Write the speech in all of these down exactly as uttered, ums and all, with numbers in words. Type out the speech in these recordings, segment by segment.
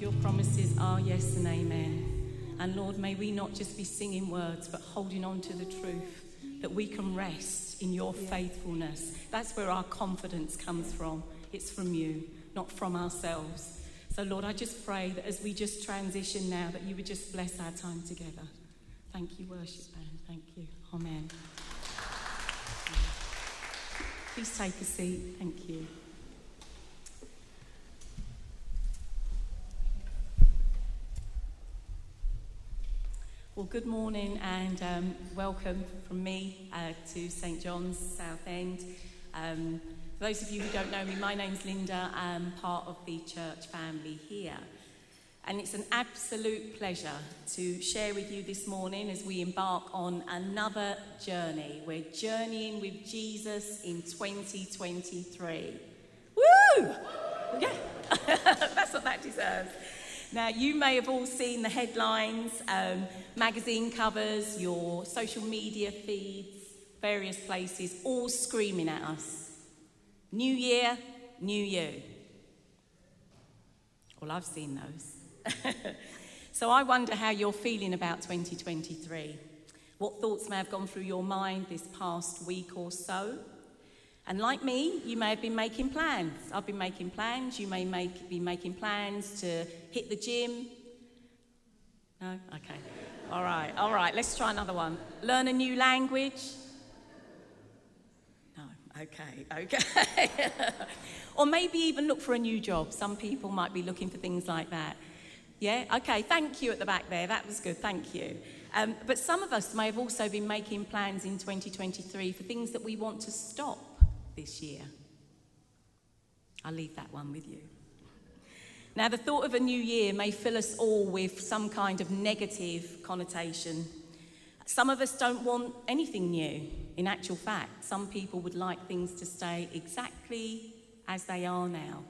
your promises are yes and amen. And Lord, may we not just be singing words, but holding on to the truth, that we can rest in your yeah. faithfulness. That's where our confidence comes from. It's from you, not from ourselves. So Lord, I just pray that as we just transition now, that you would just bless our time together. Thank you, worship band. Thank you. Amen. Please take a seat. Thank you. Well, good morning and um, welcome from me uh, to Saint John's South End. Um, for those of you who don't know me, my name's Linda. I'm part of the church family here. And it's an absolute pleasure to share with you this morning as we embark on another journey. We're journeying with Jesus in twenty twenty-three. Woo! Yeah, that's what that deserves. Now, you may have all seen the headlines, um, magazine covers, your social media feeds, various places, all screaming at us. New year, new you. Well, I've seen those. So I wonder how you're feeling about twenty twenty-three. What thoughts may have gone through your mind this past week or so? And like me, you may have been making plans. I've been making plans. You may make, be making plans to hit the gym. No? Okay. All right. All right. Let's try another one. Learn a new language. No. Okay. Okay. Or maybe even look for a new job. Some people might be looking for things like that. Yeah? Okay. Thank you at the back there. That was good. Thank you. Um, but some of us may have also been making plans in twenty twenty-three for things that we want to stop this year. I'll leave that one with you. Now, the thought of a new year may fill us all with some kind of negative connotation. Some of us don't want anything new. In actual fact, some people would like things to stay exactly as they are now.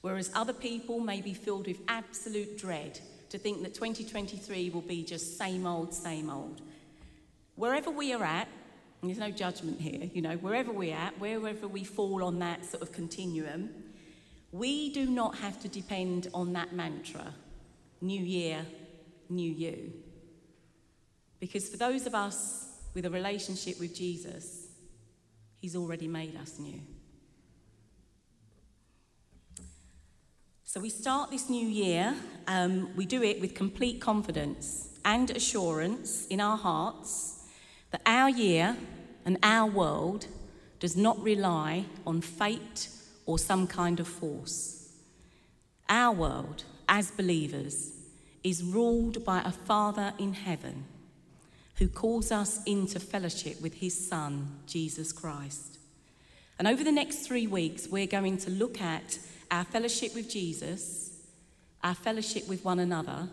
Whereas other people may be filled with absolute dread to think that twenty twenty-three will be just same old, same old. Wherever we are at, and there's no judgment here, you know, wherever we're at, wherever we fall on that sort of continuum, we do not have to depend on that mantra, new year, new you. Because for those of us with a relationship with Jesus, he's already made us new. So we start this new year, um, we do it with complete confidence and assurance in our hearts that our year and our world does not rely on fate or some kind of force. Our world, as believers, is ruled by a Father in heaven who calls us into fellowship with his Son, Jesus Christ. And over the next three weeks, we're going to look at our fellowship with Jesus, our fellowship with one another,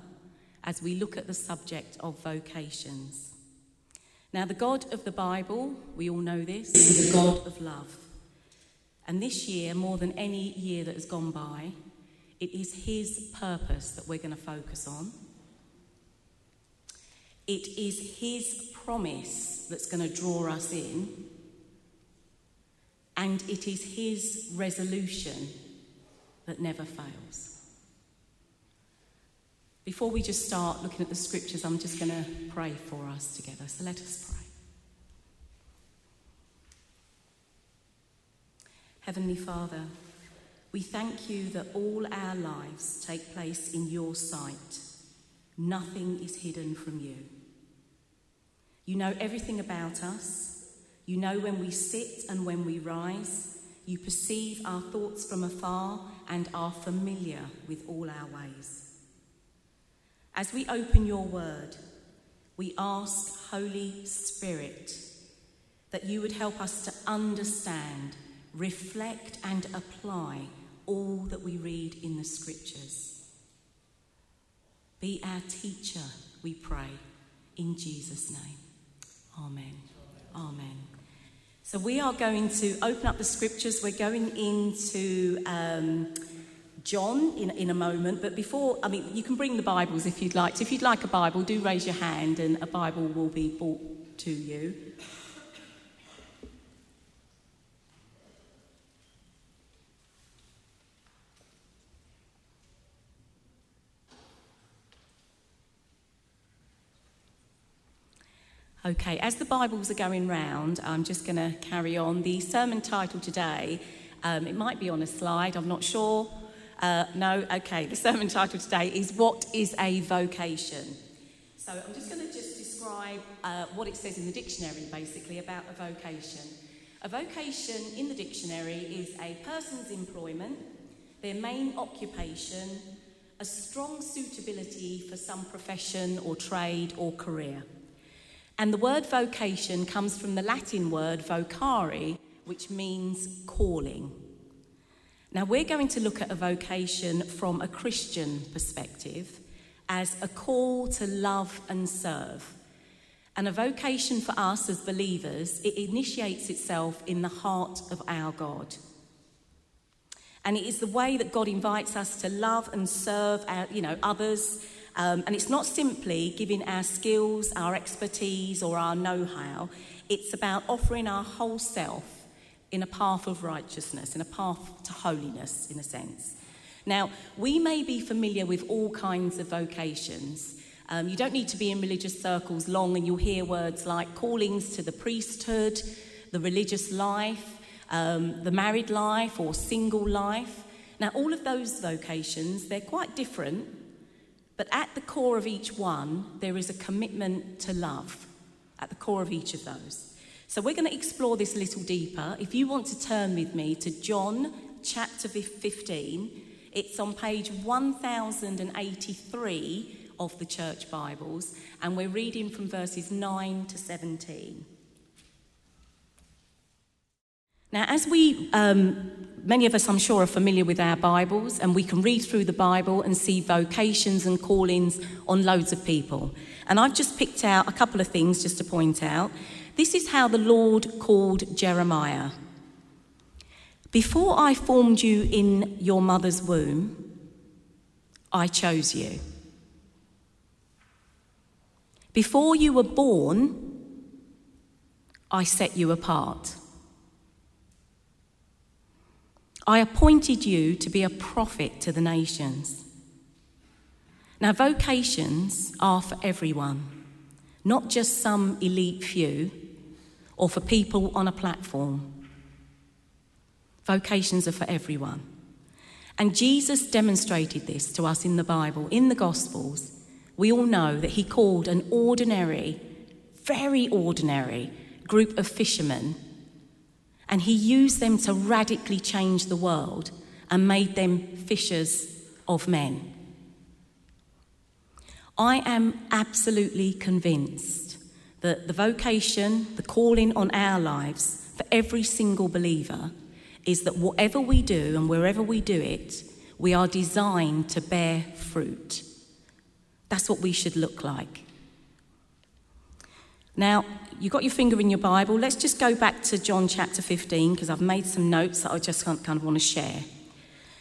as we look at the subject of vocations. Now, the God of the Bible, we all know this, is the God of love. And this year, more than any year that has gone by, it is his purpose that we're going to focus on. It is his promise that's going to draw us in. And it is his resolution that never fails. Before we just start looking at the scriptures, I'm just going to pray for us together. So let us pray. Heavenly Father, we thank you that all our lives take place in your sight. Nothing is hidden from you. You know everything about us. You know when we sit and when we rise. You perceive our thoughts from afar and are familiar with all our ways. As we open your word, we ask, Holy Spirit, that you would help us to understand, reflect and apply all that we read in the scriptures. Be our teacher, we pray, in Jesus' name. Amen. Amen. So we are going to open up the scriptures. We're going into Um, John in, in a moment, but before, I mean, you can bring the Bibles if you'd like. So if you'd like a Bible, do raise your hand and a Bible will be brought to you. Okay, as the Bibles are going round, I'm just going to carry on. The sermon title today, um, it might be on a slide, I'm not sure. Uh, no, okay, the sermon title today is What is a Vocation? So I'm just going to just describe uh, what it says in the dictionary, basically, about a vocation. A vocation in the dictionary is a person's employment, their main occupation, a strong suitability for some profession or trade or career. And the word vocation comes from the Latin word vocare, which means calling. Now we're going to look at a vocation from a Christian perspective as a call to love and serve. And a vocation for us as believers, it initiates itself in the heart of our God. And it is the way that God invites us to love and serve our, you know, others. Um, and it's not simply giving our skills, our expertise, or our know-how. It's about offering our whole self in a path of righteousness, in a path to holiness, in a sense. Now, we may be familiar with all kinds of vocations. Um, you don't need to be in religious circles long, and you'll hear words like callings to the priesthood, the religious life, Um, the married life or single life. Now, all of those vocations, they're quite different, but at the core of each one, there is a commitment to love at the core of each of those. So we're going to explore this a little deeper. If you want to turn with me to John chapter fifteen, it's on page one thousand eighty-three of the Church Bibles, and we're reading from verses nine to seventeen. Now, as we, um, many of us, I'm sure, are familiar with our Bibles, and we can read through the Bible and see vocations and callings on loads of people. And I've just picked out a couple of things just to point out. This is how the Lord called Jeremiah. Before I formed you in your mother's womb, I chose you. Before you were born, I set you apart. I appointed you to be a prophet to the nations. Now, vocations are for everyone, not just some elite few or for people on a platform. Vocations are for everyone. And Jesus demonstrated this to us in the Bible, in the Gospels. We all know that he called an ordinary, very ordinary group of fishermen, and he used them to radically change the world and made them fishers of men. I am absolutely convinced that the vocation, the calling on our lives for every single believer is that whatever we do and wherever we do it, we are designed to bear fruit. That's what we should look like. Now, you've got your finger in your Bible. Let's just go back to John chapter fifteen, because I've made some notes that I just kind of want to share.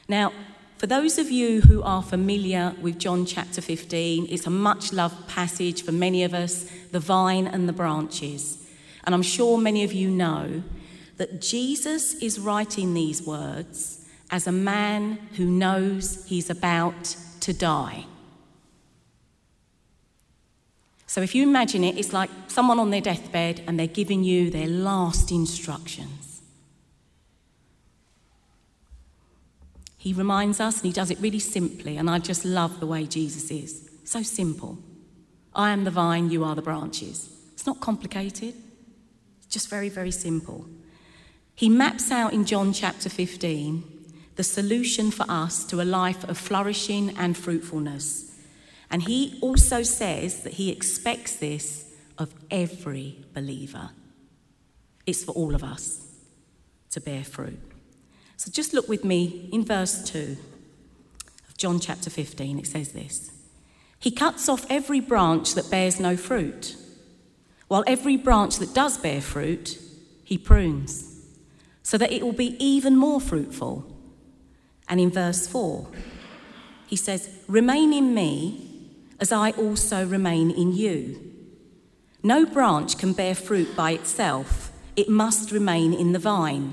Now, for those of you who are familiar with John chapter fifteen, it's a much-loved passage for many of us, the vine and the branches. And I'm sure many of you know that Jesus is writing these words as a man who knows he's about to die. So if you imagine it, it's like someone on their deathbed and they're giving you their last instructions. He reminds us, and he does it really simply, and I just love the way Jesus is. So simple. I am the vine, you are the branches. It's not complicated. It's just very, very simple. He maps out in John chapter fifteen the solution for us to a life of flourishing and fruitfulness. And he also says that he expects this of every believer. It's for all of us to bear fruit. So just look with me in verse two of John chapter fifteen. It says this. He cuts off every branch that bears no fruit, while every branch that does bear fruit, he prunes, so that it will be even more fruitful. And in verse four, he says, remain in me, as I also remain in you. No branch can bear fruit by itself. It must remain in the vine.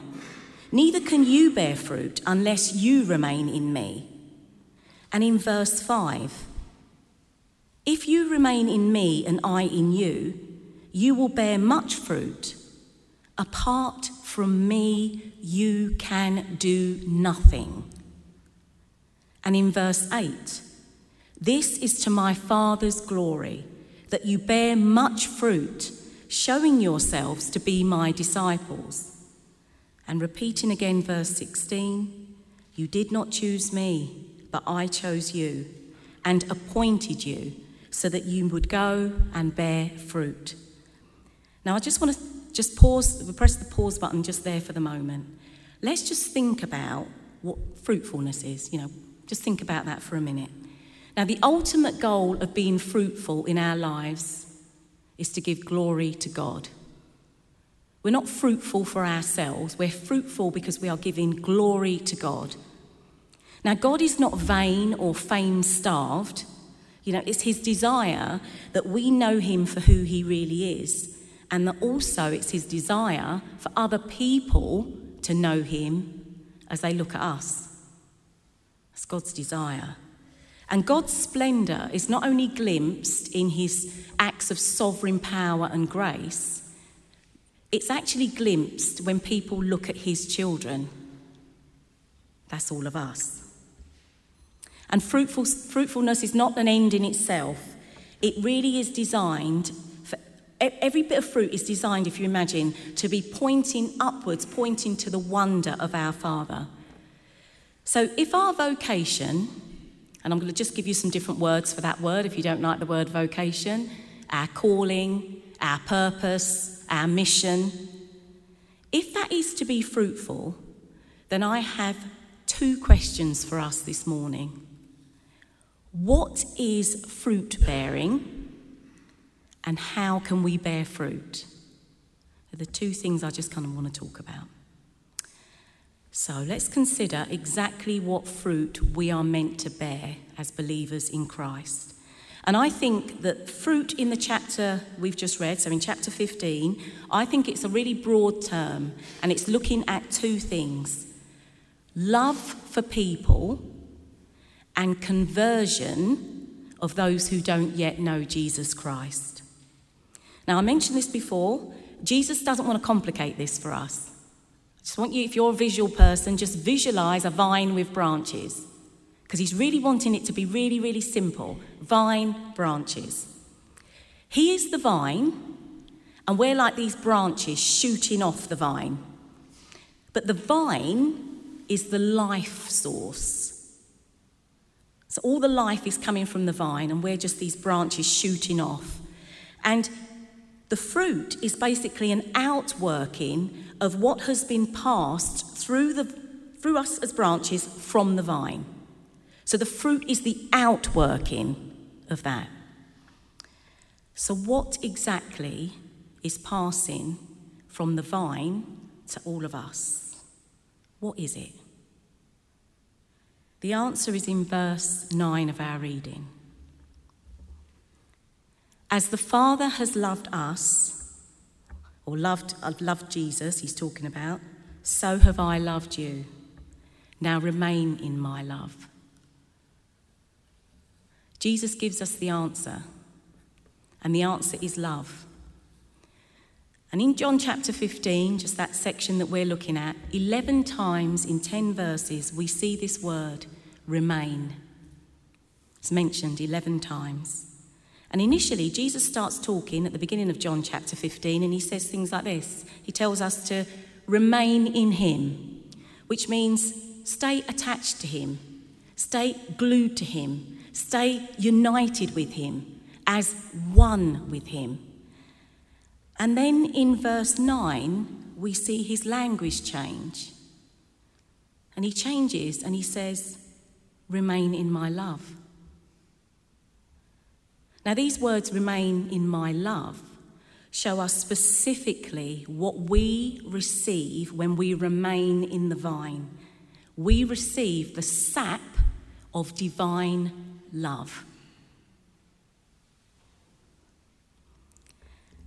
Neither can you bear fruit unless you remain in me. And in verse five, if you remain in me and I in you, you will bear much fruit. Apart from me, you can do nothing. And in verse eight, this is to my Father's glory, that you bear much fruit, showing yourselves to be my disciples. And repeating again verse sixteen, you did not choose me, but I chose you and appointed you so that you would go and bear fruit. Now I just want to just pause, press the pause button just there for the moment. Let's just think about what fruitfulness is, you know, just think about that for a minute. Now, the ultimate goal of being fruitful in our lives is to give glory to God. We're not fruitful for ourselves. We're fruitful because we are giving glory to God. Now, God is not vain or fame-starved. You know, it's his desire that we know him for who he really is, and that also it's his desire for other people to know him as they look at us. That's God's desire. And God's splendour is not only glimpsed in his acts of sovereign power and grace, it's actually glimpsed when people look at his children. That's all of us. And fruitful, fruitfulness is not an end in itself. It really is designed, for, every bit of fruit is designed, if you imagine, to be pointing upwards, pointing to the wonder of our Father. So if our vocation... and I'm going to just give you some different words for that word if you don't like the word vocation. Our calling, our purpose, our mission. If that is to be fruitful, then I have two questions for us this morning. What is fruit bearing? And how can we bear fruit? They're the two things I just kind of want to talk about. So let's consider exactly what fruit we are meant to bear as believers in Christ. And I think that fruit in the chapter we've just read, so in chapter fifteen, I think it's a really broad term, and it's looking at two things: love for people and conversion of those who don't yet know Jesus Christ. Now, I mentioned this before. Jesus doesn't want to complicate this for us. Just want you, if you're a visual person, just visualise a vine with branches, because he's really wanting it to be really, really simple. Vine, branches. He is the vine, and we're like these branches shooting off the vine. But the vine is the life source. So all the life is coming from the vine, and we're just these branches shooting off. And the fruit is basically an outworking of what has been passed through the through us as branches from the vine. So the fruit is the outworking of that. So what exactly is passing from the vine to all of us? What is it? The answer is in verse nine of our reading. As the Father has loved us, or loved, loved Jesus, he's talking about, so have I loved you. Now remain in my love. Jesus gives us the answer, and the answer is love. And in John chapter fifteen, just that section that we're looking at, eleven times in ten verses, we see this word, remain. It's mentioned eleven times. And initially, Jesus starts talking at the beginning of John chapter fifteen, and he says things like this. He tells us to remain in him, which means stay attached to him, stay glued to him, stay united with him, as one with him. And then in verse nine, we see his language change. And he changes and he says, remain in my love. Now, these words, remain in my love, show us specifically what we receive when we remain in the vine. We receive the sap of divine love.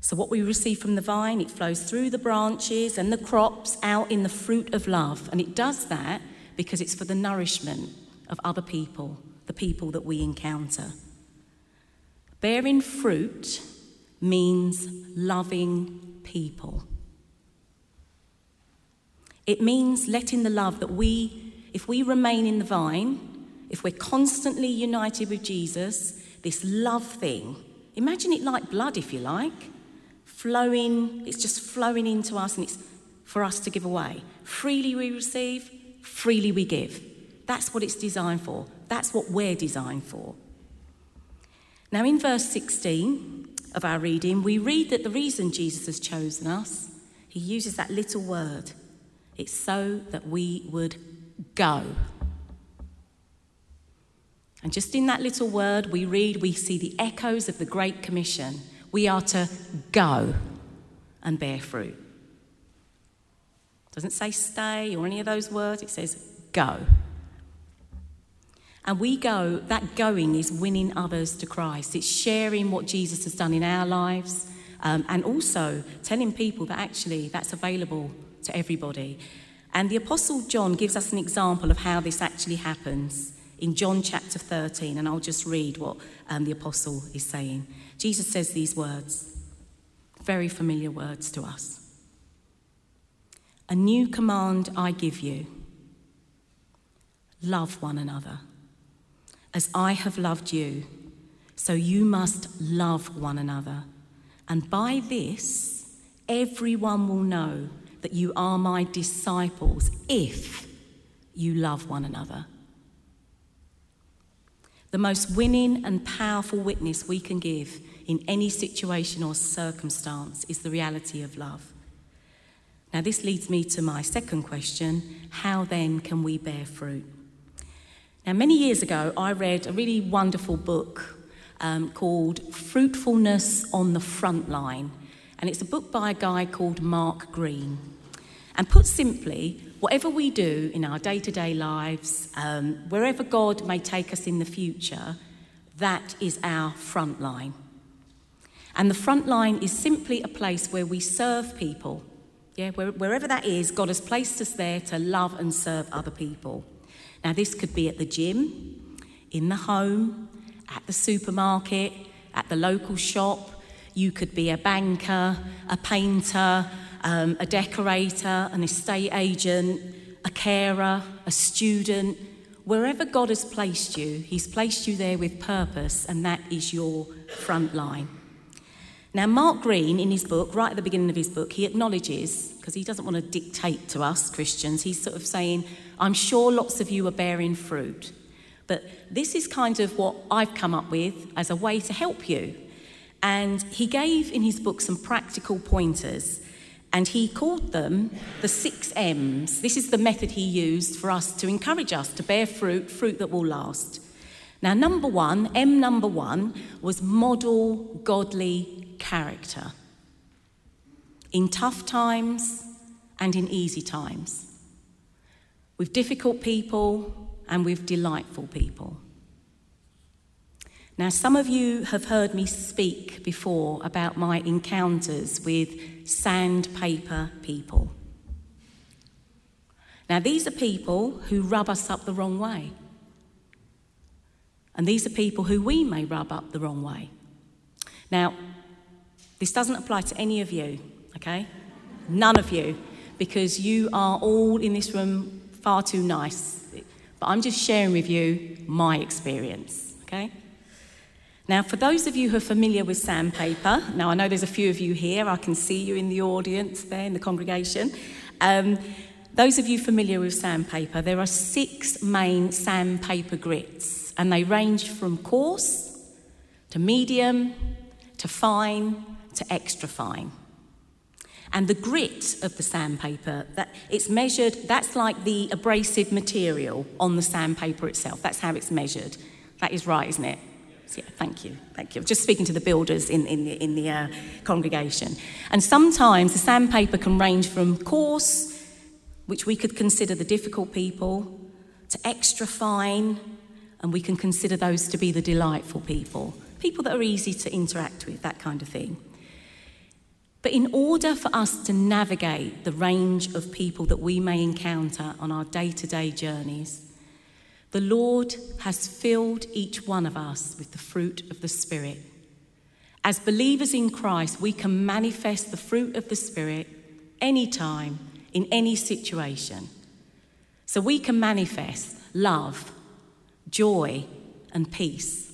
So what we receive from the vine, it flows through the branches and the crops out in the fruit of love. And it does that because it's for the nourishment of other people, the people that we encounter. Bearing fruit means loving people. It means letting the love that we, if we remain in the vine, if we're constantly united with Jesus, this love thing, imagine it like blood, if you like, flowing, it's just flowing into us and it's for us to give away. Freely we receive, freely we give. That's what it's designed for. That's what we're designed for. Now in verse sixteen of our reading, we read that the reason Jesus has chosen us, he uses that little word. It's so that we would go. And just in that little word we read, we see the echoes of the Great Commission. We are to go and bear fruit. It doesn't say stay or any of those words, it says go. And we go, that going is winning others to Christ. It's sharing what Jesus has done in our lives, um, and also telling people that actually that's available to everybody. And the Apostle John gives us an example of how this actually happens in John chapter thirteen, and I'll just read what um, the Apostle is saying. Jesus says these words, very familiar words to us. A new command I give you, love one another. As I have loved you, so you must love one another. And by this, everyone will know that you are my disciples if you love one another. The most winning and powerful witness we can give in any situation or circumstance is the reality of love. Now, this leads me to my second question. How then can we bear fruit? Now, many years ago, I read a really wonderful book um, called Fruitfulness on the Frontline. And it's a book by a guy called Mark Green. And put simply, whatever we do in our day-to-day lives, um, wherever God may take us in the future, that is our front line. And the front line is simply a place where we serve people. Yeah, where, wherever that is, God has placed us there to love and serve other people. Now, this could be at the gym, in the home, at the supermarket, at the local shop. You could be a banker, a painter, um, a decorator, an estate agent, a carer, a student. Wherever God has placed you, he's placed you there with purpose, and that is your front line. Now, Mark Green, in his book, right at the beginning of his book, he acknowledges, because he doesn't want to dictate to us Christians, he's sort of saying, I'm sure lots of you are bearing fruit, but this is kind of what I've come up with as a way to help you. And he gave in his book some practical pointers, and he called them the six M's. This is the method he used for us to encourage us to bear fruit, fruit that will last. Now, number one, M number one, was model godly character in tough times and in easy times, with difficult people and with delightful people. Now, some of you have heard me speak before about my encounters with sandpaper people. Now, these are people who rub us up the wrong way. And these are people who we may rub up the wrong way. Now, this doesn't apply to any of you, okay? None of you, because you are all in this room far too nice. But I'm just sharing with you my experience, okay? Now, for those of you who are familiar with sandpaper, now I know there's a few of you here, I can see you in the audience there in the congregation. Um, those of you familiar with sandpaper, there are six main sandpaper grits, and they range from coarse to medium to fine to extra fine. And the grit of the sandpaper, that it's measured, that's like the abrasive material on the sandpaper itself. That's how it's measured. That is right, isn't it? Yeah, thank you, thank you. I'm just speaking to the builders in, in the, in the uh, congregation. And sometimes the sandpaper can range from coarse, which we could consider the difficult people, to extra fine, and we can consider those to be the delightful people, people that are easy to interact with, that kind of thing. But in order for us to navigate the range of people that we may encounter on our day-to-day journeys, the Lord has filled each one of us with the fruit of the Spirit, As believers in Christ, we can manifest the fruit of the Spirit anytime, in any situation. So we can manifest love, joy, and peace,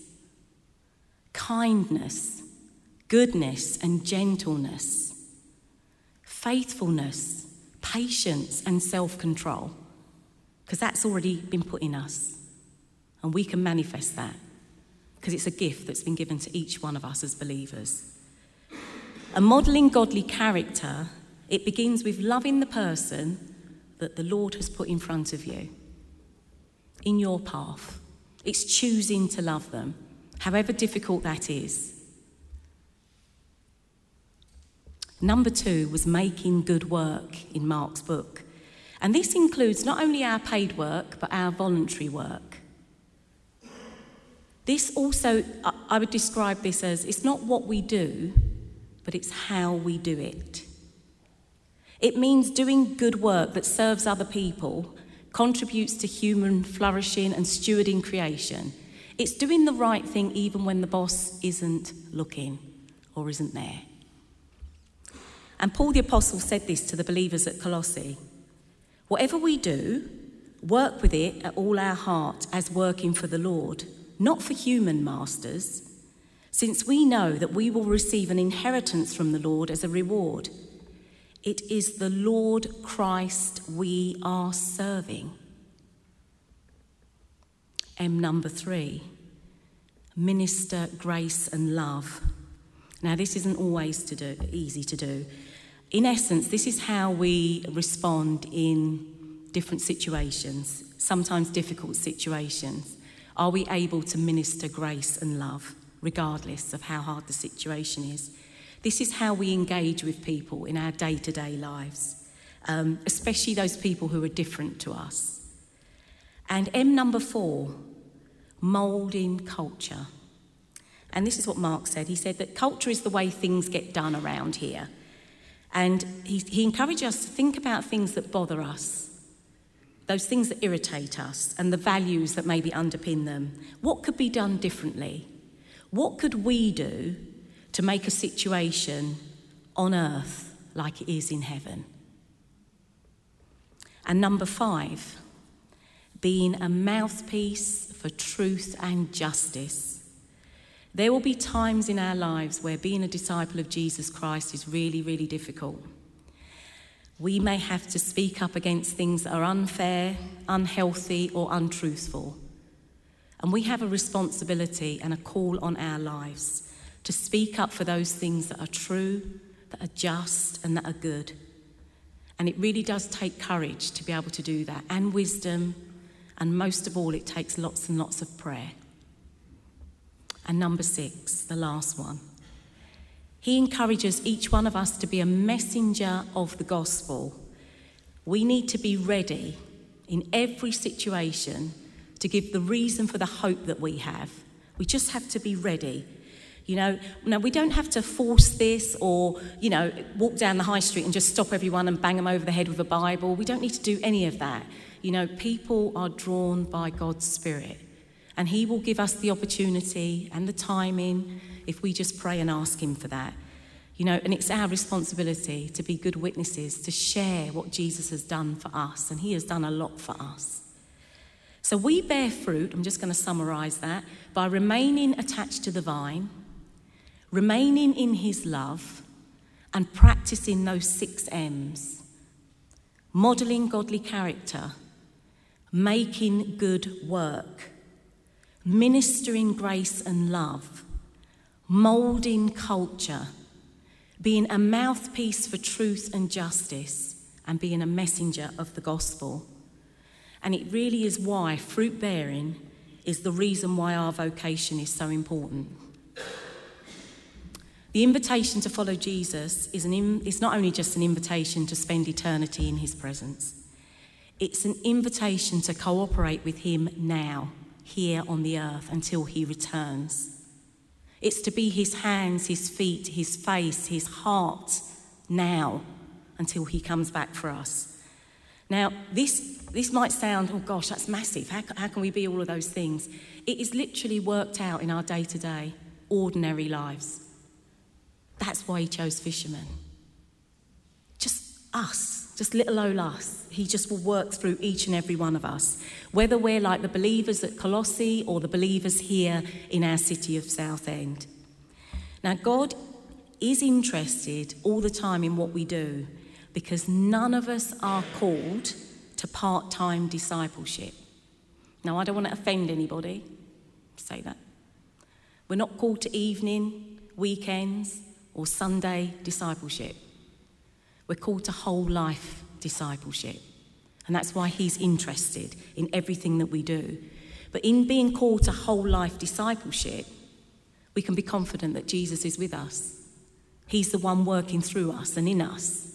kindness, goodness, and gentleness, faithfulness, patience, and self-control, because that's already been put in us, and we can manifest that because it's a gift that's been given to each one of us as believers. And modelling godly character, it begins with loving the person that the Lord has put in front of you, in your path. It's choosing to love them, however difficult that is. Number two was making good work in Mark's book. And this includes not only our paid work, but our voluntary work. This also, I would describe this as, it's not what we do, but it's how we do it. It means doing good work that serves other people, contributes to human flourishing and stewarding creation. It's doing the right thing even when the boss isn't looking or isn't there. And Paul the Apostle said this to the believers at Colossae. Whatever we do, work with it at all our heart as working for the Lord, not for human masters, since we know that we will receive an inheritance from the Lord as a reward. It is the Lord Christ we are serving. M number three, minister grace and love. Now, this isn't always to do, easy to do. In essence, this is how we respond in different situations, sometimes difficult situations. Are we able to minister grace and love, regardless of how hard the situation is? This is how we engage with people in our day-to-day lives, um, especially those people who are different to us. And M number four, moulding culture. And this is what Mark said. He said that culture is the way things get done around here. And he, he encouraged us to think about things that bother us, those things that irritate us, and the values that maybe underpin them. What could be done differently? What could we do to make a situation on earth like it is in heaven? And number five, being a mouthpiece for truth and justice. There will be times in our lives where being a disciple of Jesus Christ is really, really difficult. We may have to speak up against things that are unfair, unhealthy, or untruthful. And we have a responsibility and a call on our lives to speak up for those things that are true, that are just, and that are good. And it really does take courage to be able to do that, and wisdom, and most of all, it takes lots and lots of prayer. And number six, the last one. He encourages each one of us to be a messenger of the gospel. We need to be ready in every situation to give the reason for the hope that we have. We just have to be ready. You know, now we don't have to force this or, you know, walk down the high street and just stop everyone and bang them over the head with a Bible. We don't need to do any of that. You know, people are drawn by God's Spirit, and he will give us the opportunity and the timing if we just pray and ask him for that. You know, and it's our responsibility to be good witnesses, to share what Jesus has done for us, and he has done a lot for us. So we bear fruit, I'm just going to summarise that, by remaining attached to the vine, remaining in his love, and practicing those six M's. Modelling godly character, making good work, ministering grace and love, moulding culture, being a mouthpiece for truth and justice, and being a messenger of the gospel. And it really is why fruit bearing is the reason why our vocation is so important. The invitation to follow Jesus is, an in, is not only just an invitation to spend eternity in his presence. It's an invitation to cooperate with him now, here on the earth, until he returns. It's to be his hands, his feet, his face, his heart, now, until he comes back for us. Now, this, this might sound, oh gosh, that's massive. How, how can we be all of those things? It is literally worked out in our day-to-day, ordinary lives. That's why he chose fishermen. Just us, just little old us. He just will work through each and every one of us, whether we're like the believers at Colossae or the believers here in our city of Southend. Now, God is interested all the time in what we do, because none of us are called to part-time discipleship. Now, I don't want to offend anybody. Say that. We're not called to evening, weekends, or Sunday discipleship. We're called to whole life discipleship. And that's why he's interested in everything that we do. But in being called to whole life discipleship, we can be confident that Jesus is with us. He's the one working through us and in us.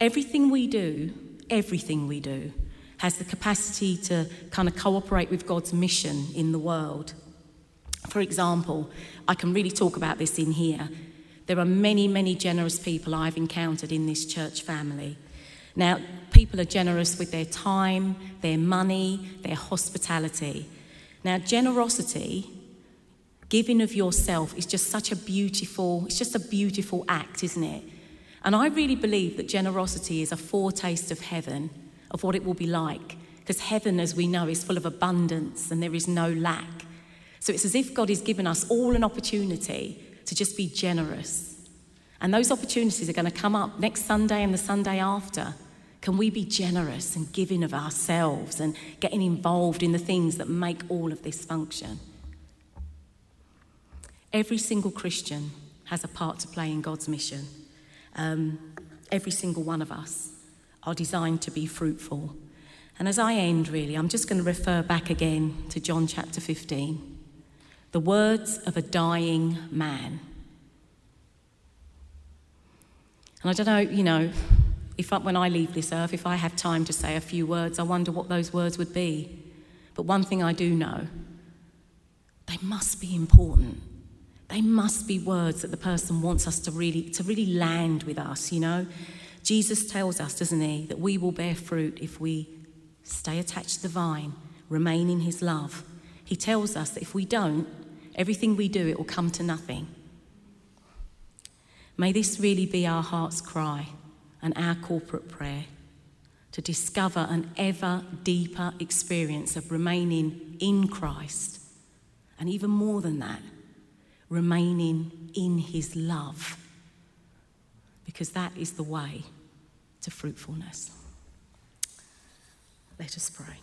Everything we do, everything we do, has the capacity to kind of cooperate with God's mission in the world. For example, I can really talk about this in here. There are many, many generous people I've encountered in this church family. Now, people are generous with their time, their money, their hospitality. Now, generosity, giving of yourself, is just such a beautiful, it's just a beautiful act, isn't it? And I really believe that generosity is a foretaste of heaven, of what it will be like, because heaven, as we know, is full of abundance and there is no lack. So it's as if God has given us all an opportunity to just be generous. And those opportunities are going to come up next Sunday and the Sunday after. Can we be generous and giving of ourselves and getting involved in the things that make all of this function? Every single Christian has a part to play in God's mission. Um, every single one of us are designed to be fruitful. And as I end, really, I'm just going to refer back again to John chapter fifteen. The words of a dying man. And I don't know, you know, if I, when I leave this earth, if I have time to say a few words, I wonder what those words would be. But one thing I do know, they must be important. They must be words that the person wants us to really to really land with us, you know. Jesus tells us, doesn't he, that we will bear fruit if we stay attached to the vine, remain in his love. He tells us that if we don't, everything we do, it will come to nothing. May this really be our heart's cry and our corporate prayer, to discover an ever deeper experience of remaining in Christ, and even more than that, remaining in his love, because that is the way to fruitfulness. Let us pray.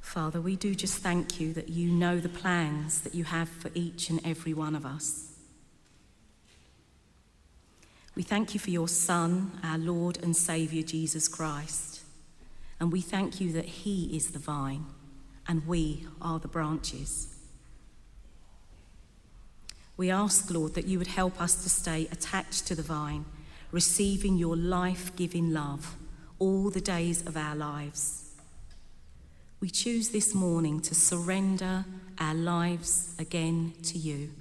Father, we do just thank you that you know the plans that you have for each and every one of us. We thank you for your Son, our Lord and Saviour, Jesus Christ. And we thank you that he is the vine and we are the branches. We ask, Lord, that you would help us to stay attached to the vine, receiving your life-giving love all the days of our lives. We choose this morning to surrender our lives again to you.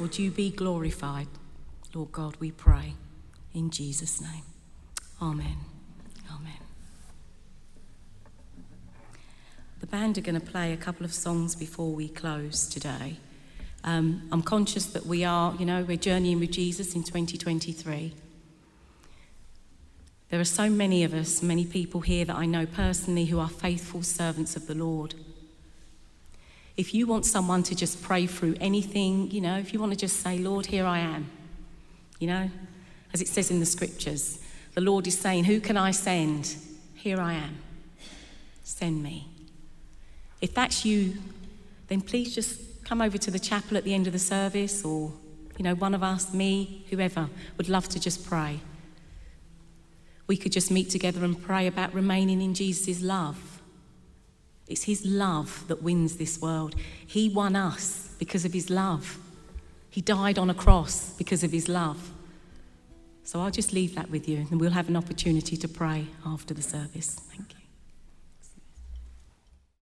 Would you be glorified, Lord God, we pray, in Jesus' name. Amen. Amen. The band are going to play a couple of songs before we close today. Um, I'm conscious that we are, you know, we're journeying with Jesus in twenty twenty-three. There are so many of us, many people here that I know personally who are faithful servants of the Lord. If you want someone to just pray through anything, you know, if you want to just say, Lord, here I am, you know, as it says in the scriptures, the Lord is saying, who can I send? Here I am. Send me. If that's you, then please just come over to the chapel at the end of the service, or, you know, one of us, me, whoever, would love to just pray. We could just meet together and pray about remaining in Jesus' love. It's his love that wins this world. He won us because of his love. He died on a cross because of his love. So I'll just leave that with you, and we'll have an opportunity to pray after the service. Thank you.